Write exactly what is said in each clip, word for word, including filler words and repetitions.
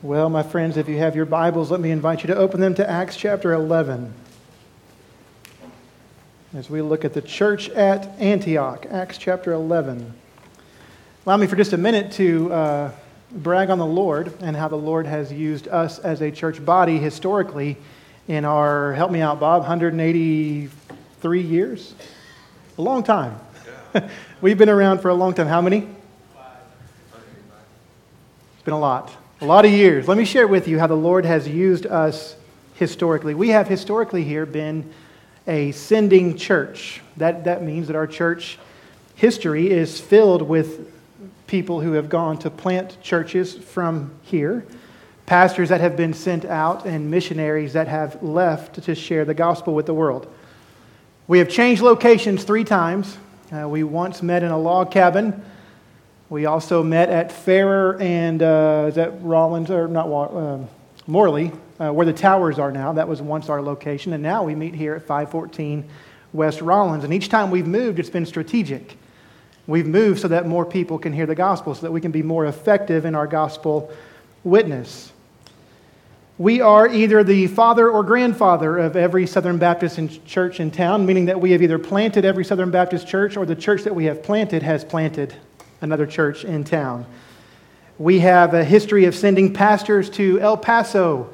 Well, my friends, if you have your Bibles, let me invite you to open them to Acts chapter eleven. As we look at the church at Antioch, Acts chapter eleven. Allow me for just a minute to uh, brag on the Lord and how the Lord has used us as a church body historically in our, help me out, Bob, one hundred eighty-three years? A long time. We've been around for a long time. How many? It's been a lot. A lot of years. Let me share with you how the Lord has used us historically. We have historically here been a sending church. That that means that our church history is filled with people who have gone to plant churches from here, pastors that have been sent out, and missionaries that have left to share the gospel with the world. We have changed locations three times. Uh, we once met in a log cabin. We also met at Farrer and, uh, is that Rollins, or not, uh, Morley, uh, where the towers are now. That was once our location, and now we meet here at five fourteen West Rollins. And each time we've moved, it's been strategic. We've moved so that more people can hear the gospel, so that we can be more effective in our gospel witness. We are either the father or grandfather of every Southern Baptist church in town, meaning that we have either planted every Southern Baptist church, or the church that we have planted has planted another church in town. We have a history of sending pastors to El Paso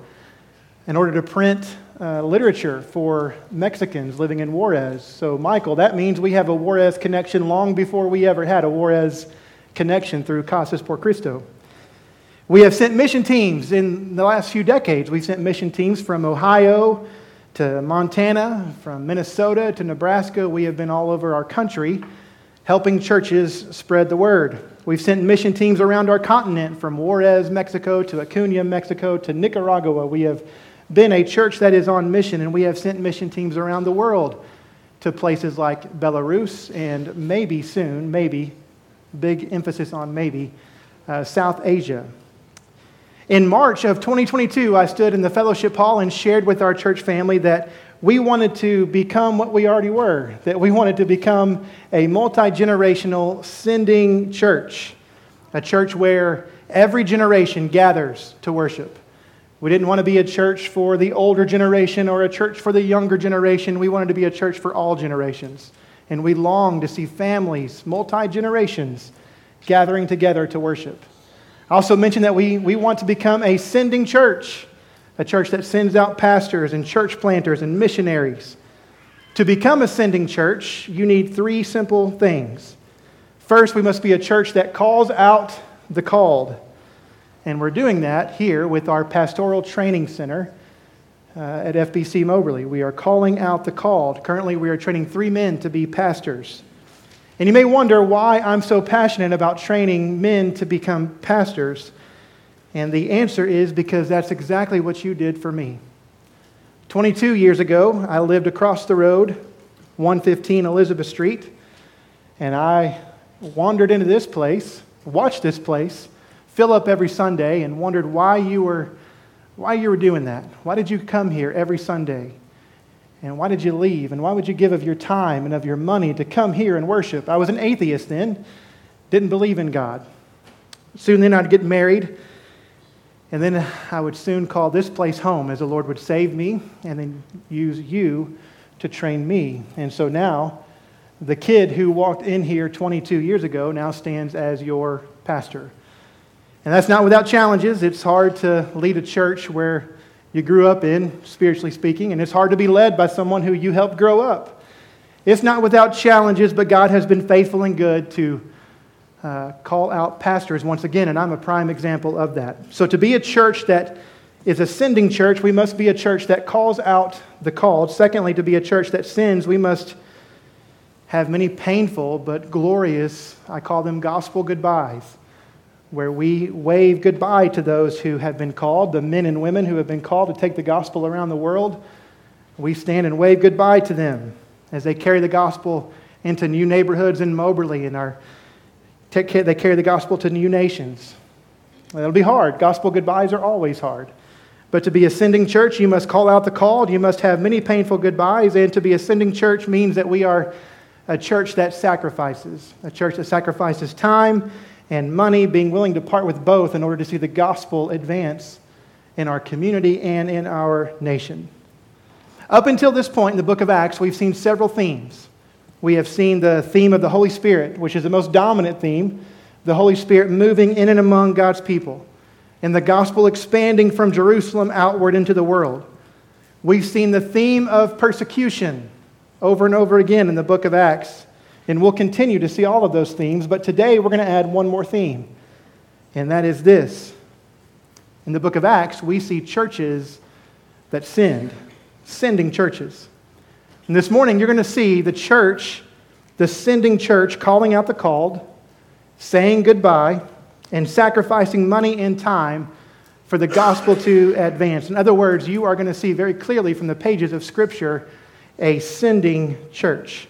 in order to print uh, literature for Mexicans living in Juarez. So, Michael, that means we have a Juarez connection long before we ever had a Juarez connection through Casas por Cristo. We have sent mission teams in the last few decades. We've sent mission teams from Ohio to Montana, from Minnesota to Nebraska. We have been all over our country helping churches spread the word. We've sent mission teams around our continent, from Juarez, Mexico, to Acuña, Mexico, to Nicaragua. We have been a church that is on mission, and we have sent mission teams around the world to places like Belarus and maybe soon, maybe, big emphasis on maybe, uh, South Asia. In March of twenty twenty-two, I stood in the fellowship hall and shared with our church family that we wanted to become what we already were, that we wanted to become a multi-generational sending church, a church where every generation gathers to worship. We didn't want to be a church for the older generation or a church for the younger generation. We wanted to be a church for all generations. And we longed to see families, multi-generations, gathering together to worship. I also mentioned that we, we want to become a sending church, a church that sends out pastors and church planters and missionaries. To become a sending church, you need three simple things. First, we must be a church that calls out the called. And we're doing that here with our pastoral training center uh, at F B C Moberly. We are calling out the called. Currently, we are training three men to be pastors. And you may wonder why I'm so passionate about training men to become pastors. And the answer is because that's exactly what you did for me. twenty-two years ago, I lived across the road, one fifteen Elizabeth Street, and I wandered into this place, watched this place fill up every Sunday, and wondered why you were why you were doing that. Why did you come here every Sunday? And why did you leave? And why would you give of your time and of your money to come here and worship? I was an atheist then, didn't believe in God. Soon then I'd get married, and then I would soon call this place home, as the Lord would save me and then use you to train me. And so now, the kid who walked in here twenty-two years ago now stands as your pastor. And that's not without challenges. It's hard to lead a church where you grew up in, spiritually speaking, and it's hard to be led by someone who you helped grow up. It's not without challenges, but God has been faithful and good to Uh, call out pastors once again, and I'm a prime example of that. So to be a church that is a sending church, we must be a church that calls out the called. Secondly, to be a church that sends, we must have many painful but glorious, I call them gospel goodbyes, where we wave goodbye to those who have been called, the men and women who have been called to take the gospel around the world. We stand and wave goodbye to them as they carry the gospel into new neighborhoods in Moberly and our They carry the gospel to new nations. It'll be hard. Gospel goodbyes are always hard. But to be a sending church, you must call out the called. You must have many painful goodbyes. And to be a sending church means that we are a church that sacrifices, a church that sacrifices time and money, being willing to part with both in order to see the gospel advance in our community and in our nation. Up until this point in the book of Acts, we've seen several themes. We have seen the theme of the Holy Spirit, which is the most dominant theme, the Holy Spirit moving in and among God's people, and the gospel expanding from Jerusalem outward into the world. We've seen the theme of persecution over and over again in the book of Acts, and we'll continue to see all of those themes, but today we're going to add one more theme, and that is this. In the book of Acts, we see churches that sinned, sending churches. And this morning, you're going to see the church, the sending church, calling out the called, saying goodbye, and sacrificing money and time for the gospel to advance. In other words, you are going to see very clearly from the pages of Scripture a sending church.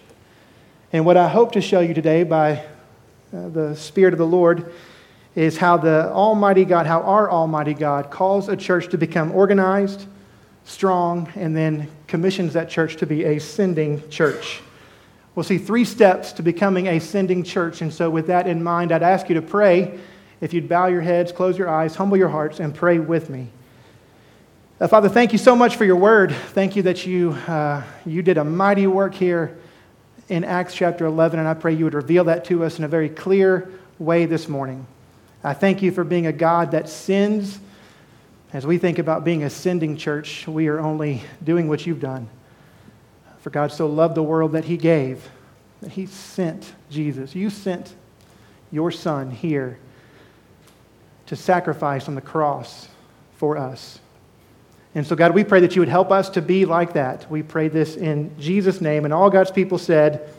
And what I hope to show you today by uh, the Spirit of the Lord is how the Almighty God, how our Almighty God calls a church to become organized, strong, and then commissions that church to be a sending church. We'll see three steps to becoming a sending church. And so with that in mind, I'd ask you to pray. If you'd bow your heads, close your eyes, humble your hearts, and pray with me. Uh, Father, thank you so much for your word. Thank you that you uh, you did a mighty work here in Acts chapter eleven, and I pray you would reveal that to us in a very clear way this morning. I thank you for being a God that sends. As we think about being a sending church, we are only doing what you've done. For God so loved the world that he gave, that he sent Jesus. You sent your son here to sacrifice on the cross for us. And so, God, we pray that you would help us to be like that. We pray this in Jesus' name. And all God's people said,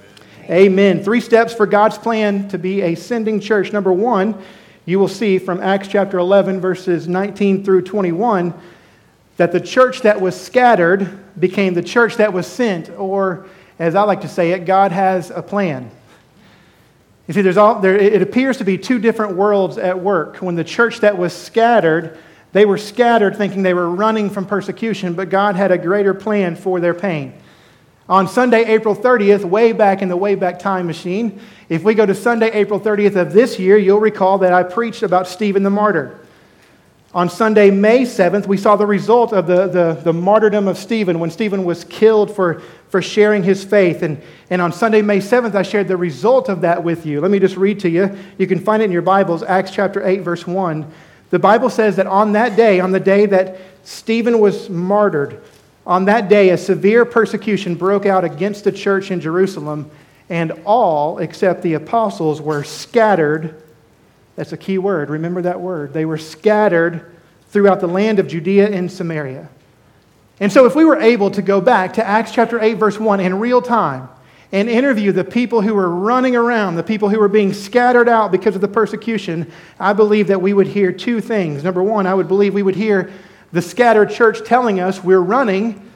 amen. Amen. Three steps for God's plan to be a sending church. Number one, you will see from Acts chapter eleven, verses nineteen through twenty-one, that the church that was scattered became the church that was sent, or as I like to say it, God has a plan. You see, there's all, there, it appears to be two different worlds at work. When the church that was scattered, they were scattered thinking they were running from persecution, but God had a greater plan for their pain. On Sunday, April thirtieth, way back in the way back time machine, if we go to Sunday, April thirtieth of this year, you'll recall that I preached about Stephen the martyr. On Sunday, May seventh, we saw the result of the, the, the martyrdom of Stephen when Stephen was killed for, for sharing his faith. And, and on Sunday, May seventh, I shared the result of that with you. Let me just read to you. You can find it in your Bibles, Acts chapter eight, verse one. The Bible says that on that day, on the day that Stephen was martyred, on that day, a severe persecution broke out against the church in Jerusalem, and all except the apostles were scattered. That's a key word. Remember that word. They were scattered throughout the land of Judea and Samaria. And so if we were able to go back to Acts chapter eight, verse one in real time and interview the people who were running around, the people who were being scattered out because of the persecution, I believe that we would hear two things. Number one, I would believe we would hear the scattered church telling us we're running,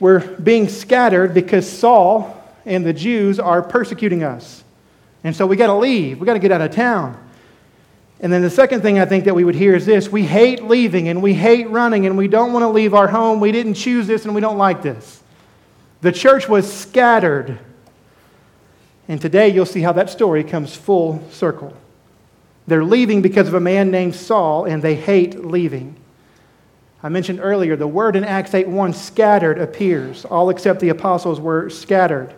we're being scattered because Saul and the Jews are persecuting us. And so we got to leave. We got to get out of town. And then the second thing I think that we would hear is this. We hate leaving and we hate running and we don't want to leave our home. We didn't choose this and we don't like this. The church was scattered. And today you'll see how that story comes full circle. They're leaving because of a man named Saul, and they hate leaving. I mentioned earlier the word in Acts eight one, scattered, appears. All except the apostles were scattered.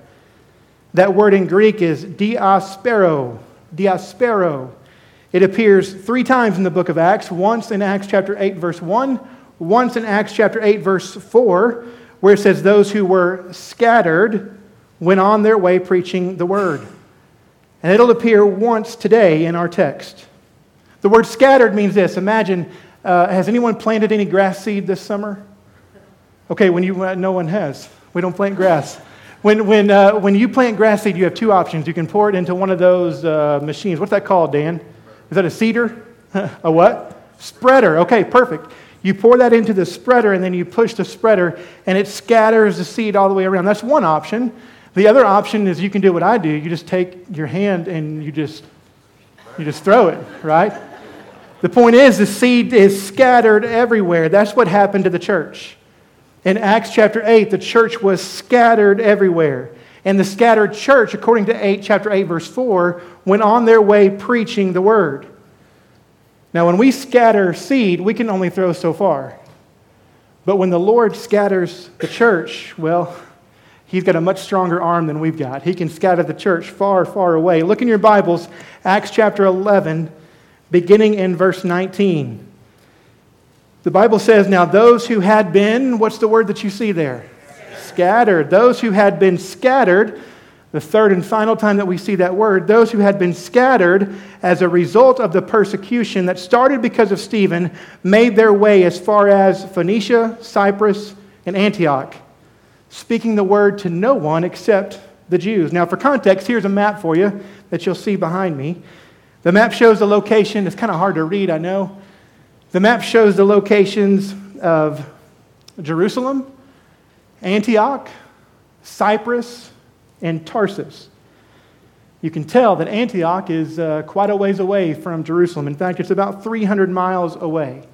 That word in Greek is diaspero, diaspero. It appears three times in the book of Acts, once in Acts chapter eight, verse one, once in Acts chapter eight, verse four, where it says those who were scattered went on their way preaching the word. And it'll appear once today in our text. The word scattered means this. Imagine, uh, has anyone planted any grass seed this summer? Okay, when you uh, no one has. We don't plant grass. When when uh, when you plant grass seed, you have two options. You can pour it into one of those uh, machines. What's that called, Dan? Is that a seeder? A what? Spreader. Okay, perfect. You pour that into the spreader, and then you push the spreader, and it scatters the seed all the way around. That's one option. The other option is you can do what I do. You just take your hand and you just you just throw it, right? The point is the seed is scattered everywhere. That's what happened to the church. In Acts chapter eight, the church was scattered everywhere. And the scattered church, according to eight, chapter eight, verse four, went on their way preaching the word. Now, when we scatter seed, we can only throw so far. But when the Lord scatters the church, well, He's got a much stronger arm than we've got. He can scatter the church far, far away. Look in your Bibles, Acts chapter eleven, beginning in verse nineteen. The Bible says, now those who had been, what's the word that you see there? Scattered. Those who had been scattered, the third and final time that we see that word, those who had been scattered as a result of the persecution that started because of Stephen made their way as far as Phoenicia, Cyprus, and Antioch, speaking the word to no one except the Jews. Now, for context, here's a map for you that you'll see behind me. The map shows the location. It's kind of hard to read, I know. The map shows the locations of Jerusalem, Antioch, Cyprus, and Tarsus. You can tell that Antioch is uh, quite a ways away from Jerusalem. In fact, it's about three hundred miles away.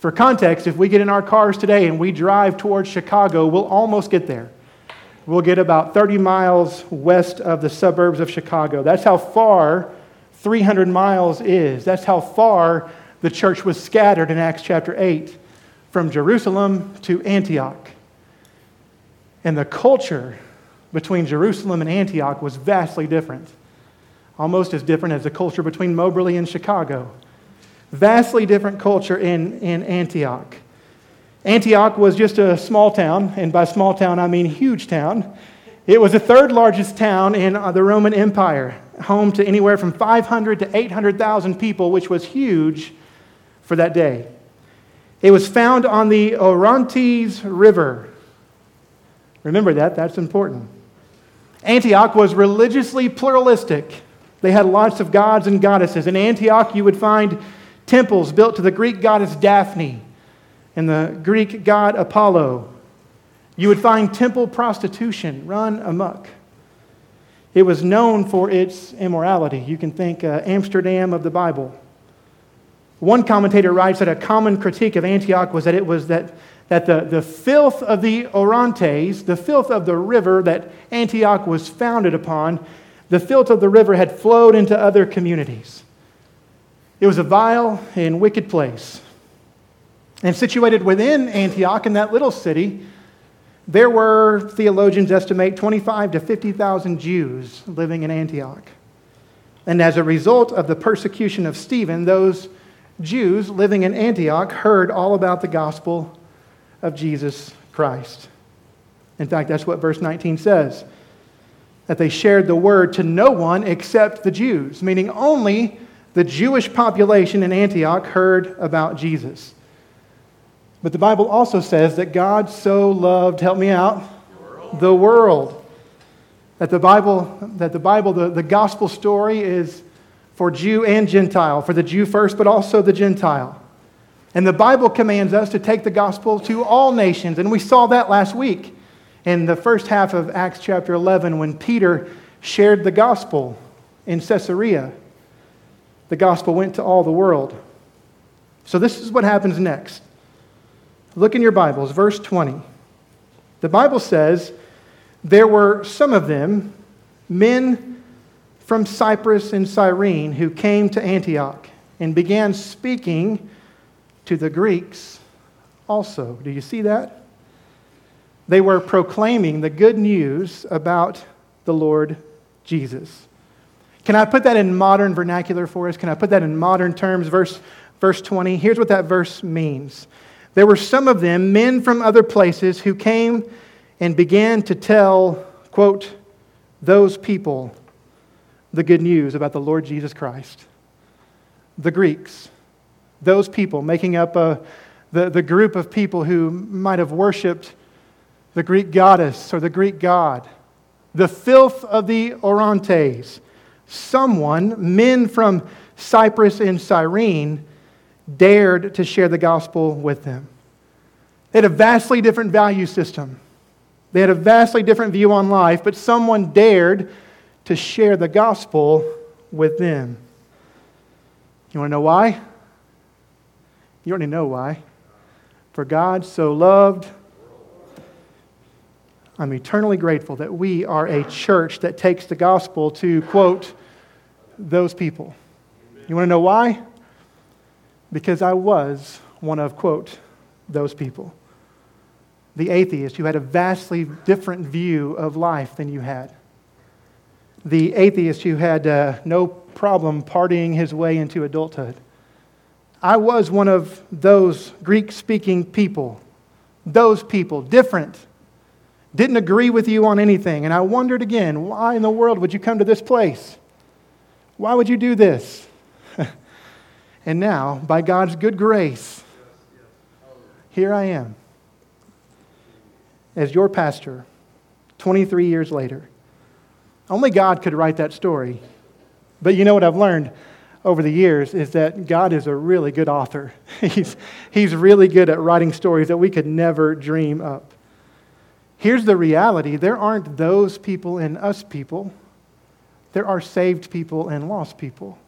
For context, if we get in our cars today and we drive towards Chicago, we'll almost get there. We'll get about thirty miles west of the suburbs of Chicago. That's how far three hundred miles is. That's how far the church was scattered in Acts chapter eight, from Jerusalem to Antioch. And the culture between Jerusalem and Antioch was vastly different, almost as different as the culture between Moberly and Chicago. Vastly different culture in, in Antioch. Antioch was just a small town, and by small town I mean huge town. It was the third largest town in the Roman Empire, home to anywhere from five hundred to eight hundred thousand people, which was huge for that day. It was found on the Orontes River. Remember that, that's important. Antioch was religiously pluralistic. They had lots of gods and goddesses. In Antioch, you would find temples built to the Greek goddess Daphne and the Greek god Apollo. You would find temple prostitution run amok. It was known for its immorality. You can think uh, Amsterdam of the Bible. One commentator writes that a common critique of Antioch was that it was that that the, the filth of the Orontes, the filth of the river that Antioch was founded upon, the filth of the river had flowed into other communities. It was a vile and wicked place. And situated within Antioch, in that little city, there were, theologians estimate, twenty-five to fifty thousand Jews living in Antioch. And as a result of the persecution of Stephen, those Jews living in Antioch heard all about the gospel of Jesus Christ. In fact, that's what verse nineteen says, that they shared the word to no one except the Jews, meaning only the Jewish population in Antioch heard about Jesus. But the Bible also says that God so loved, help me out, the world. The world. That the Bible, that the Bible, the, the gospel story is for Jew and Gentile, for the Jew first, but also the Gentile. And the Bible commands us to take the gospel to all nations. And we saw that last week in the first half of Acts chapter eleven when Peter shared the gospel in Caesarea. The gospel went to all the world. So this is what happens next. Look in your Bibles, verse twenty. The Bible says, there were some of them, men from Cyprus and Cyrene, who came to Antioch and began speaking to the Greeks also. Do you see that? They were proclaiming the good news about the Lord Jesus. Can I put that in modern vernacular for us? Can I put that in modern terms? Verse, verse twenty, here's what that verse means. There were some of them, men from other places, who came and began to tell, quote, those people the good news about the Lord Jesus Christ. The Greeks, those people making up a, the, the group of people who might have worshipped the Greek goddess or the Greek god. The filth of the Orontes. Someone, men from Cyprus and Cyrene, dared to share the gospel with them. They had a vastly different value system. They had a vastly different view on life, but someone dared to share the gospel with them. You want to know why? You already know why. For God so loved. I'm eternally grateful that we are a church that takes the gospel to, quote, those people. You want to know why? Because I was one of, quote, those people. The atheist who had a vastly different view of life than you had. The atheist who had uh, no problem partying his way into adulthood. I was one of those Greek-speaking people. Those people, different. Didn't agree with you on anything. And I wondered again, why in the world would you come to this place? Why would you do this? And now, by God's good grace, here I am. As your pastor, twenty-three years later. Only God could write that story. But you know what I've learned over the years is that God is a really good author. He's, he's really good at writing stories that we could never dream up. Here's the reality. There aren't those people and us people. There are saved people and lost people.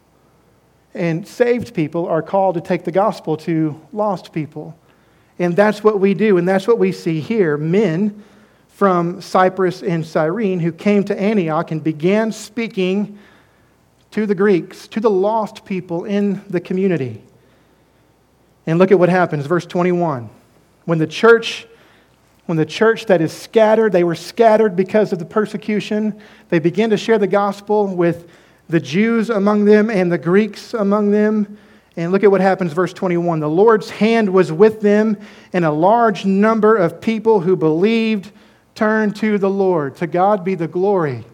And saved people are called to take the gospel to lost people. And that's what we do, and that's what we see here. Men from Cyprus and Cyrene who came to Antioch and began speaking to the Greeks, to the lost people in the community. And look at what happens, verse twenty-one. When the church, when the church that is scattered, they were scattered because of the persecution. They began to share the gospel with the Jews among them and the Greeks among them. And look at what happens, verse twenty-one. The Lord's hand was with them, and a large number of people who believed turned to the Lord. To God be the glory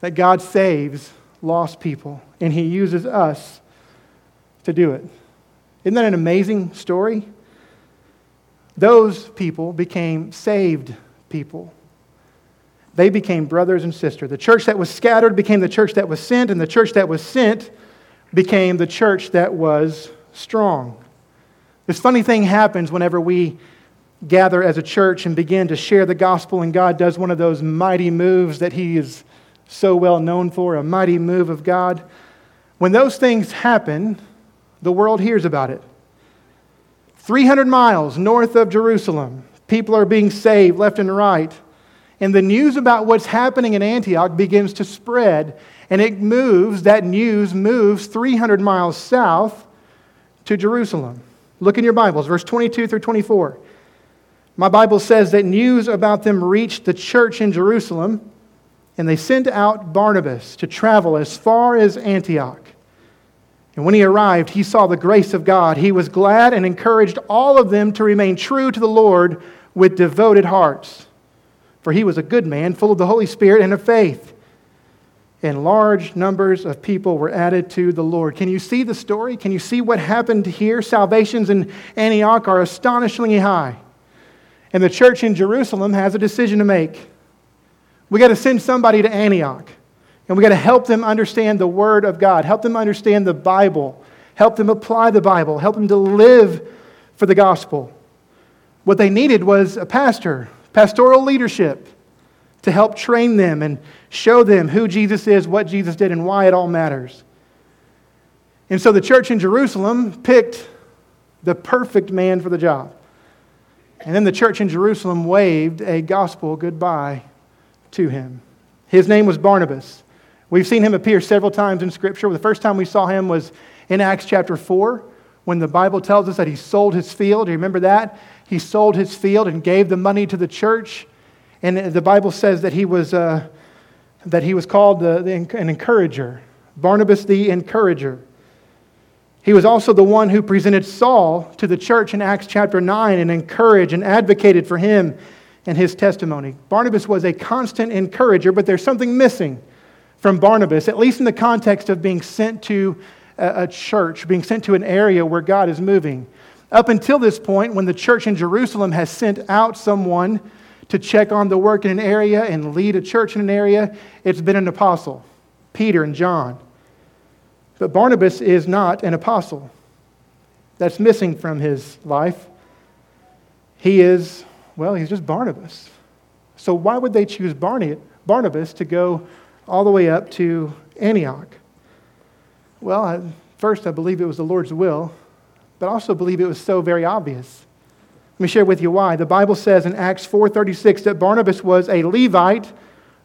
that God saves lost people, and He uses us to do it. Isn't that an amazing story? Those people became saved people. They became brothers and sisters. The church that was scattered became the church that was sent, and the church that was sent became the church that was strong. This funny thing happens whenever we gather as a church and begin to share the gospel, and God does one of those mighty moves that He is so well known for, a mighty move of God. When those things happen, the world hears about it. three hundred miles north of Jerusalem, people are being saved left and right. And the news about what's happening in Antioch begins to spread. And it moves, that news moves three hundred miles south to Jerusalem. Look in your Bibles, verse twenty-two through twenty-four. My Bible says that news about them reached the church in Jerusalem, and they sent out Barnabas to travel as far as Antioch. And when he arrived, he saw the grace of God. He was glad and encouraged all of them to remain true to the Lord with devoted hearts. For he was a good man, full of the Holy Spirit and of faith. And large numbers of people were added to the Lord. Can you see the story? Can you see what happened here? Salvations in Antioch are astonishingly high. And the church in Jerusalem has a decision to make. We got to send somebody to Antioch. And we got to help them understand the Word of God. Help them understand the Bible. Help them apply the Bible. Help them to live for the gospel. What they needed was a pastor. Pastoral leadership to help train them and show them who Jesus is, what Jesus did, and why it all matters. And so the church in Jerusalem picked the perfect man for the job. And then the church in Jerusalem waved a gospel goodbye to him. His name was Barnabas. We've seen him appear several times in Scripture. The first time we saw him was in Acts chapter four, when the Bible tells us that he sold his field. Do you remember that? He sold his field and gave the money to the church. And the Bible says that he was uh, that he was called the, the, an encourager. Barnabas the encourager. He was also the one who presented Saul to the church in Acts chapter nine and encouraged and advocated for him and his testimony. Barnabas was a constant encourager, but there's something missing from Barnabas, at least in the context of being sent to a, a church, being sent to an area where God is moving. Up until this point, when the church in Jerusalem has sent out someone to check on the work in an area and lead a church in an area, it's been an apostle, Peter and John. But Barnabas is not an apostle. That's missing from his life. He is, well, he's just Barnabas. So why would they choose Barnabas to go all the way up to Antioch? Well, I, first, I believe it was the Lord's will. But I also believe it was so very obvious. Let me share with you why. The Bible says in Acts four thirty-six that Barnabas was a Levite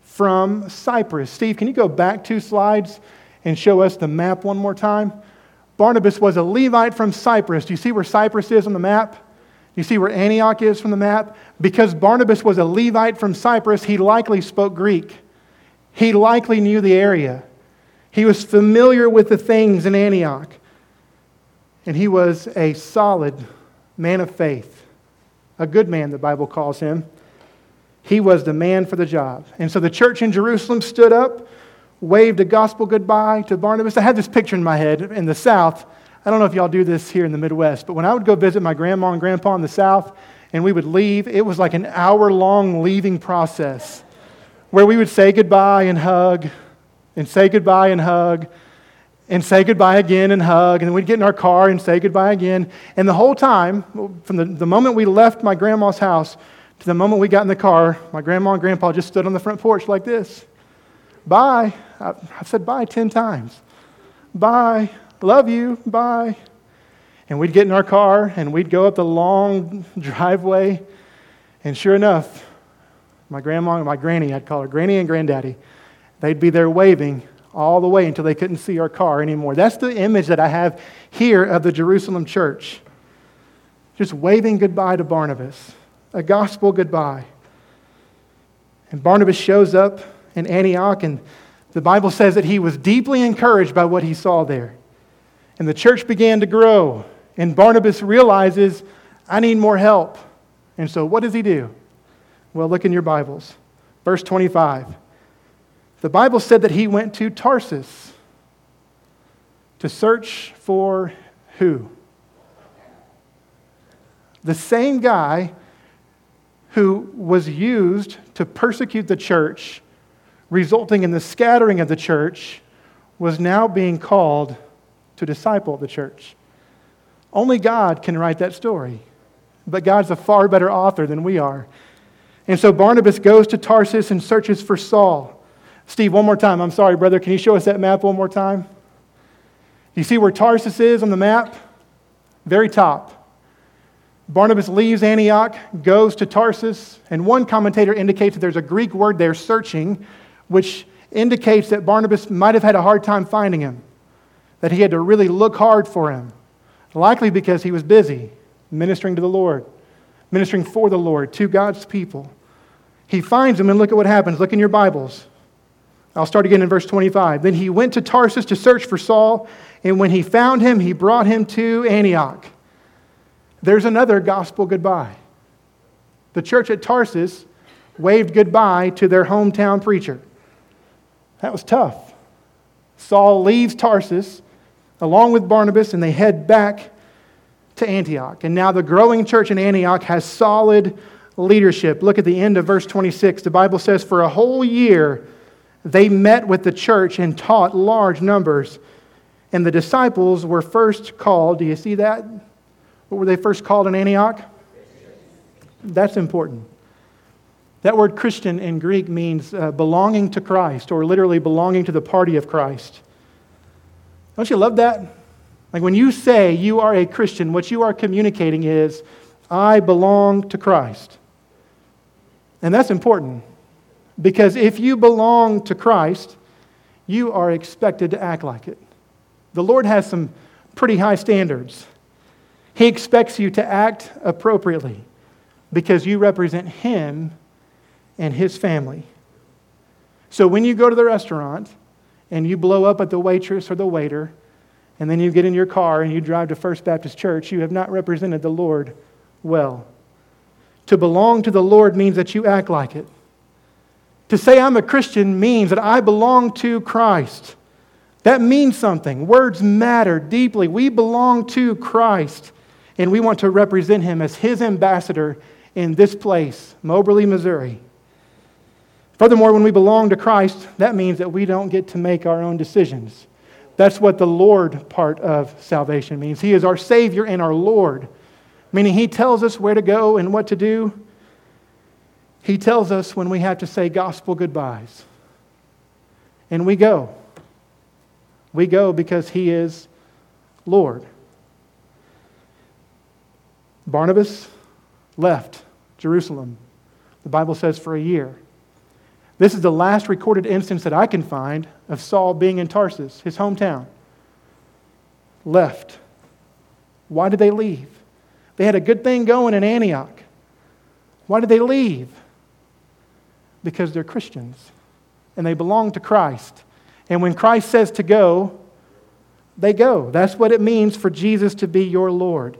from Cyprus. Steve, can you go back two slides and show us the map one more time? Barnabas was a Levite from Cyprus. Do you see where Cyprus is on the map? You see where Antioch is from the map? Because Barnabas was a Levite from Cyprus, he likely spoke Greek. He likely knew the area. He was familiar with the things in Antioch. And he was a solid man of faith. A good man, the Bible calls him. He was the man for the job. And so the church in Jerusalem stood up, waved a gospel goodbye to Barnabas. I had this picture in my head in the South. I don't know if y'all do this here in the Midwest, but when I would go visit my grandma and grandpa in the South and we would leave, it was like an hour-long leaving process where we would say goodbye and hug and say goodbye and hug and say goodbye again and hug, and then we'd get in our car and say goodbye again. And the whole time, from the, the moment we left my grandma's house to the moment we got in the car, my grandma and grandpa just stood on the front porch like this. Bye. I've said bye ten times. Bye. Love you, bye. And we'd get in our car and we'd go up the long driveway, and sure enough, my grandma and my granny, I'd call her granny and granddaddy, they'd be there waving all the way until they couldn't see our car anymore. That's the image that I have here of the Jerusalem church. Just waving goodbye to Barnabas, a gospel goodbye. And Barnabas shows up in Antioch, and the Bible says that he was deeply encouraged by what he saw there. And the church began to grow. And Barnabas realizes, I need more help. And so what does he do? Well, look in your Bibles. Verse twenty-five. The Bible said that he went to Tarsus to search for who? The same guy who was used to persecute the church, resulting in the scattering of the church, was now being called to disciple the church. Only God can write that story, but God's a far better author than we are. And so Barnabas goes to Tarsus and searches for Saul. Steve, one more time. I'm sorry, brother. Can you show us that map one more time? Do you see where Tarsus is on the map? Very top. Barnabas leaves Antioch, goes to Tarsus, and one commentator indicates that there's a Greek word there, searching, which indicates that Barnabas might have had a hard time finding him, that he had to really look hard for him, likely because he was busy ministering to the Lord, ministering for the Lord, to God's people. He finds him, and look at what happens. Look in your Bibles. I'll start again in verse twenty-five. Then he went to Tarsus to search for Saul, and when he found him, he brought him to Antioch. There's another gospel goodbye. The church at Tarsus waved goodbye to their hometown preacher. That was tough. Saul leaves Tarsus along with Barnabas, and they head back to Antioch. And now the growing church in Antioch has solid leadership. Look at the end of verse twenty-six. The Bible says, for a whole year they met with the church and taught large numbers. And the disciples were first called. Do you see that? What were they first called in Antioch? That's important. That word Christian in Greek means uh, belonging to Christ, or literally belonging to the party of Christ. Don't you love that? Like when you say you are a Christian, what you are communicating is, I belong to Christ. And that's important, because if you belong to Christ, you are expected to act like it. The Lord has some pretty high standards. He expects you to act appropriately because you represent Him and His family. So when you go to the restaurant and you blow up at the waitress or the waiter, and then you get in your car and you drive to First Baptist Church, you have not represented the Lord well. To belong to the Lord means that you act like it. To say I'm a Christian means that I belong to Christ. That means something. Words matter deeply. We belong to Christ, and we want to represent Him as His ambassador in this place, Moberly, Missouri. Furthermore, when we belong to Christ, that means that we don't get to make our own decisions. That's what the Lord part of salvation means. He is our Savior and our Lord, meaning He tells us where to go and what to do. He tells us when we have to say gospel goodbyes. And we go. We go because He is Lord. Barnabas left Jerusalem, the Bible says, for a year. This is the last recorded instance that I can find of Saul being in Tarsus, his hometown. Left. Why did they leave? They had a good thing going in Antioch. Why did they leave? Because they're Christians and they belong to Christ. And when Christ says to go, they go. That's what it means for Jesus to be your Lord.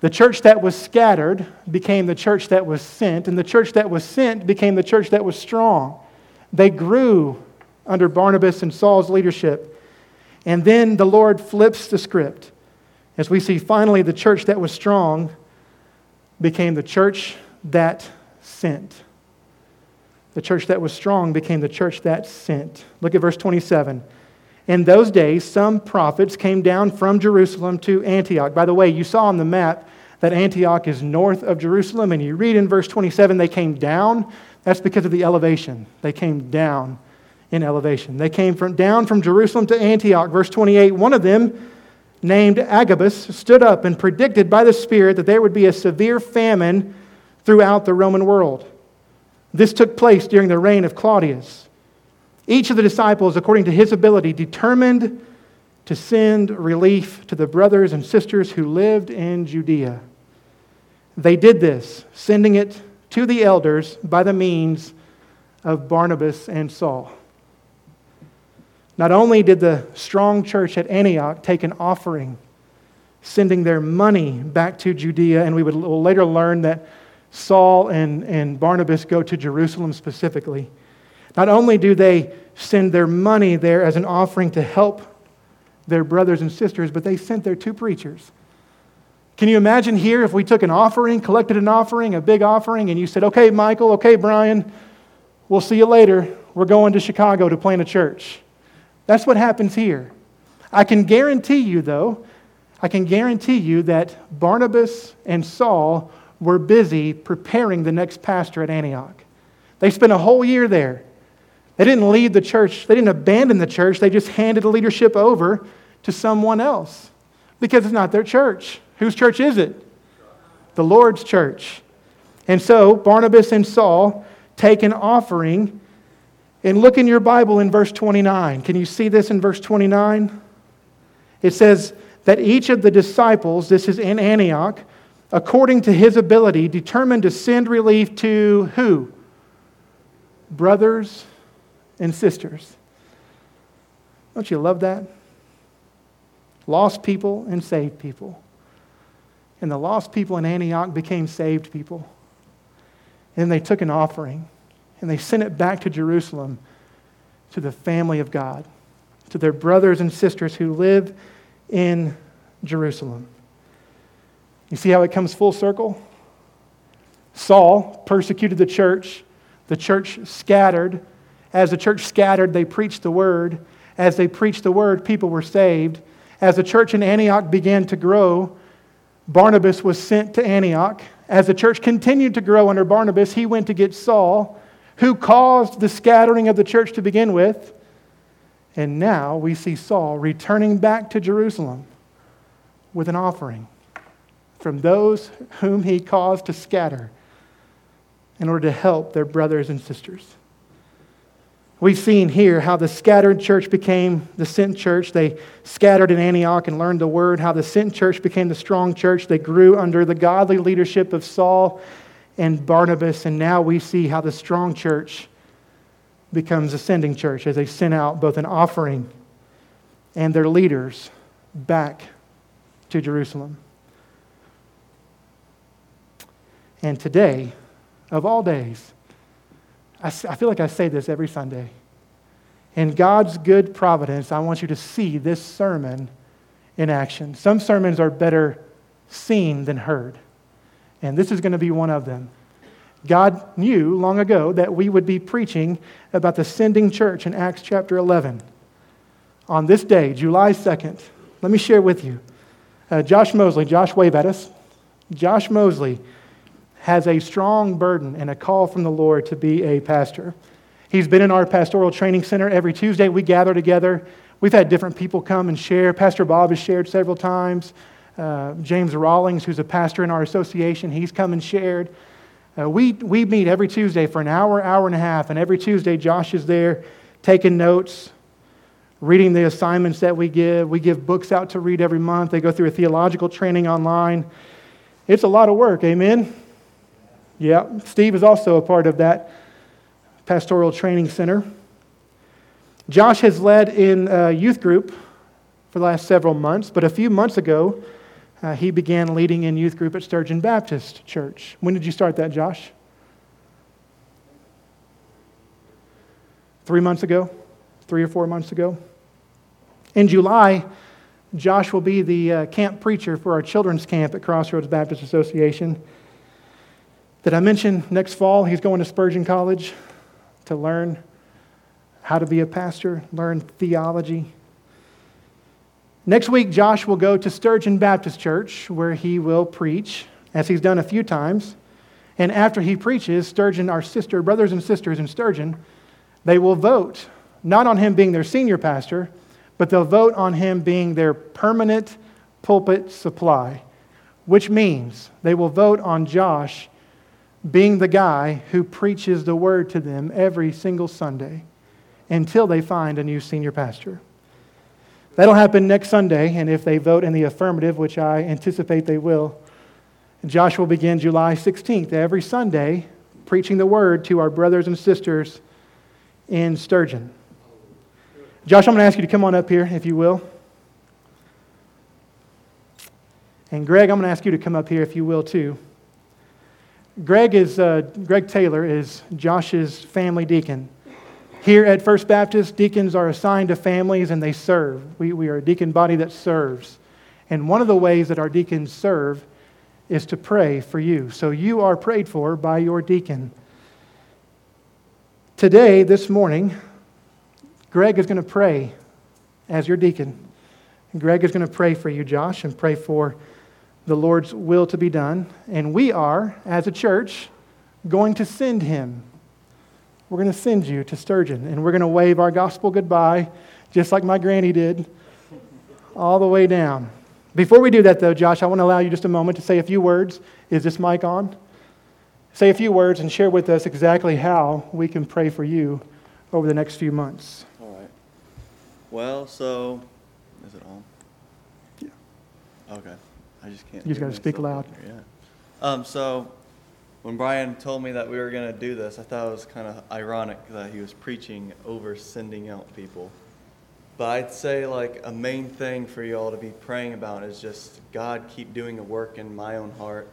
The church that was scattered became the church that was sent, and the church that was sent became the church that was strong. They grew under Barnabas and Saul's leadership. And then the Lord flips the script. As we see, finally, the church that was strong became the church that sent. The church that was strong became the church that sent. Look at verse twenty-seven. In those days, some prophets came down from Jerusalem to Antioch. By the way, you saw on the map that Antioch is north of Jerusalem, and you read in verse twenty-seven, they came down. That's because of the elevation. They came down in elevation. They came from down from Jerusalem to Antioch. Verse twenty-eight, one of them, named Agabus, stood up and predicted by the Spirit that there would be a severe famine throughout the Roman world. This took place during the reign of Claudius. Each of the disciples, according to his ability, determined to send relief to the brothers and sisters who lived in Judea. They did this, sending it to the elders by the means of Barnabas and Saul. Not only did the strong church at Antioch take an offering, sending their money back to Judea, and we would we'll later learn that Saul and, and Barnabas go to Jerusalem specifically. Not only do they send their money there as an offering to help their brothers and sisters, but they sent their two preachers. Can you imagine here if we took an offering, collected an offering, a big offering, and you said, okay, Michael, okay, Brian, we'll see you later. We're going to Chicago to plant a church. That's what happens here. I can guarantee you, though, I can guarantee you that Barnabas and Saul were busy preparing the next pastor at Antioch. They spent a whole year there. They didn't leave the church. They didn't abandon the church. They just handed the leadership over to someone else because it's not their church. Whose church is it? The Lord's church. And so Barnabas and Saul take an offering, and look in your Bible in verse twenty-nine. Can you see this in verse twenty-nine? It says that each of the disciples, this is in Antioch, according to his ability, determined to send relief to who? Brothers and sisters. Don't you love that? Lost people and saved people. And the lost people in Antioch became saved people. And they took an offering and they sent it back to Jerusalem to the family of God, to their brothers and sisters who live in Jerusalem. You see how it comes full circle? Saul persecuted the church. The church scattered. As the church scattered, they preached the word. As they preached the word, people were saved. As the church in Antioch began to grow, Barnabas was sent to Antioch. As the church continued to grow under Barnabas, he went to get Saul, who caused the scattering of the church to begin with. And now we see Saul returning back to Jerusalem with an offering from those whom he caused to scatter, in order to help their brothers and sisters. We've seen here how the scattered church became the sent church. They scattered in Antioch and learned the word, how the sent church became the strong church. They grew under the godly leadership of Saul and Barnabas, and now we see how the strong church becomes a sending church as they sent out both an offering and their leaders back to Jerusalem. And today, of all days, I feel like I say this every Sunday. In God's good providence, I want you to see this sermon in action. Some sermons are better seen than heard, and this is going to be one of them. God knew long ago that we would be preaching about the sending church in Acts chapter eleven. On this day, July second, let me share with you. Uh, Josh Mosley, Josh, wave at us. Josh Mosley has a strong burden and a call from the Lord to be a pastor. He's been in our pastoral training center every Tuesday. We gather together. We've had different people come and share. Pastor Bob has shared several times. Uh, James Rawlings, who's a pastor in our association, he's come and shared. Uh, we we meet every Tuesday for an hour, hour and a half, and every Tuesday Josh is there taking notes, reading the assignments that we give. We give books out to read every month. They go through a theological training online. It's a lot of work, amen? Yeah, Steve is also a part of that pastoral training center. Josh has led in a youth group for the last several months, but a few months ago, Uh, he began leading in youth group at Sturgeon Baptist Church. When did you start that, Josh? Three months ago? Three or four months ago? In July, Josh will be the uh, camp preacher for our children's camp at Crossroads Baptist Association. Did I mention next fall he's going to Spurgeon College to learn how to be a pastor, learn theology? Next week, Josh will go to Sturgeon Baptist Church, where he will preach, as he's done a few times. And after he preaches, Sturgeon, our sister, brothers and sisters in Sturgeon, they will vote, not on him being their senior pastor, but they'll vote on him being their permanent pulpit supply, which means they will vote on Josh being the guy who preaches the word to them every single Sunday until they find a new senior pastor. That'll happen next Sunday, and if they vote in the affirmative, which I anticipate they will, Josh will begin July sixteenth every Sunday preaching the word to our brothers and sisters in Sturgeon. Josh, I'm going to ask you to come on up here, if you will. And Greg, I'm going to ask you to come up here, if you will, too. Greg is uh, Greg Taylor is Josh's family deacon. Here at First Baptist, deacons are assigned to families and they serve. We, we are a deacon body that serves. And one of the ways that our deacons serve is to pray for you. So you are prayed for by your deacon. Today, this morning, Greg is going to pray as your deacon. And Greg is going to pray for you, Josh, and pray for the Lord's will to be done. And we are, as a church, going to send him. We're going to send you to Sturgeon, and we're going to wave our gospel goodbye, just like my granny did, all the way down. Before we do that, though, Josh, I want to allow you just a moment to say a few words. Is this mic on? Say a few words and share with us exactly how we can pray for you over the next few months. All right. Well, so, is it on? Yeah. Okay. I just can't. You just got to speak loud. Yeah. Um. So. When Brian told me that we were going to do this, I thought it was kind of ironic that he was preaching over sending out people. But I'd say like a main thing for you all to be praying about is just God keep doing a work in my own heart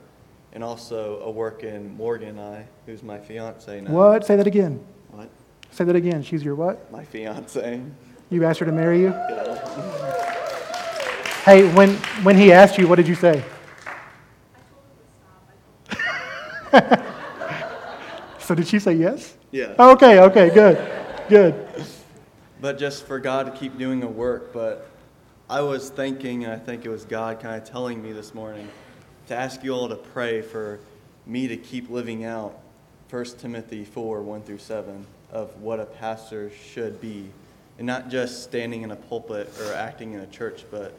and also a work in Morgan and I, who's my fiance now. What? Say that again. What? Say that again. She's your what? My fiance. You asked her to marry you? Yeah. Hey, when, when he asked you, what did you say? So did she say yes? Yeah. Okay, okay, good, good. But just for God to keep doing a work, but I was thinking, and I think it was God kind of telling me this morning, to ask you all to pray for me to keep living out First Timothy four, one through seven, of what a pastor should be, and not just standing in a pulpit or acting in a church, but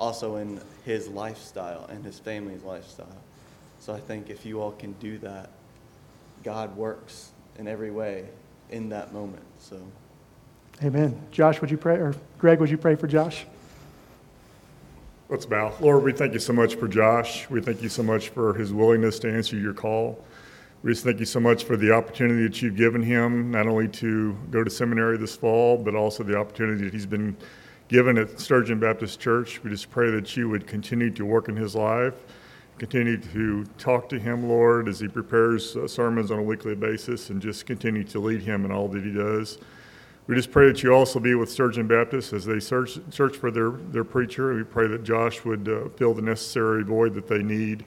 also in his lifestyle and his family's lifestyle. So I think if you all can do that, God works in every way in that moment. So, amen. Josh, would you pray, or Greg, would you pray for Josh? Let's bow. Lord, we thank you so much for Josh. We thank you so much for his willingness to answer your call. We just thank you so much for the opportunity that you've given him, not only to go to seminary this fall, but also the opportunity that he's been given at Sturgeon Baptist Church. We just pray that you would continue to work in his life. Continue to talk to him, Lord, as he prepares uh, sermons on a weekly basis, and just continue to lead him in all that he does. We just pray that you also be with Sturgeon Baptist as they search search for their, their preacher. We pray that Josh would uh, fill the necessary void that they need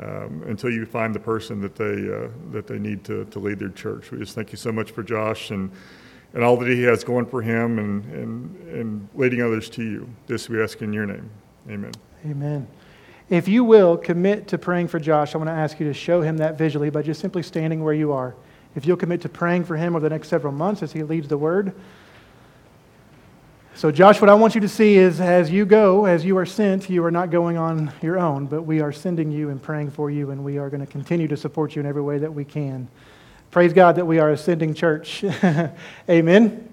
um, until you find the person that they uh, that they need to, to lead their church. We just thank you so much for Josh and, and all that he has going for him and, and, and leading others to you. This we ask in your name. Amen. Amen. If you will commit to praying for Josh, I want to ask you to show him that visually by just simply standing where you are. If you'll commit to praying for him over the next several months as he leads the word, So Josh, what I want you to see is as you go, as you are sent, you are not going on your own, but we are sending you and praying for you, and we are going to continue to support you in every way that we can. Praise God that we are a sending church. Amen.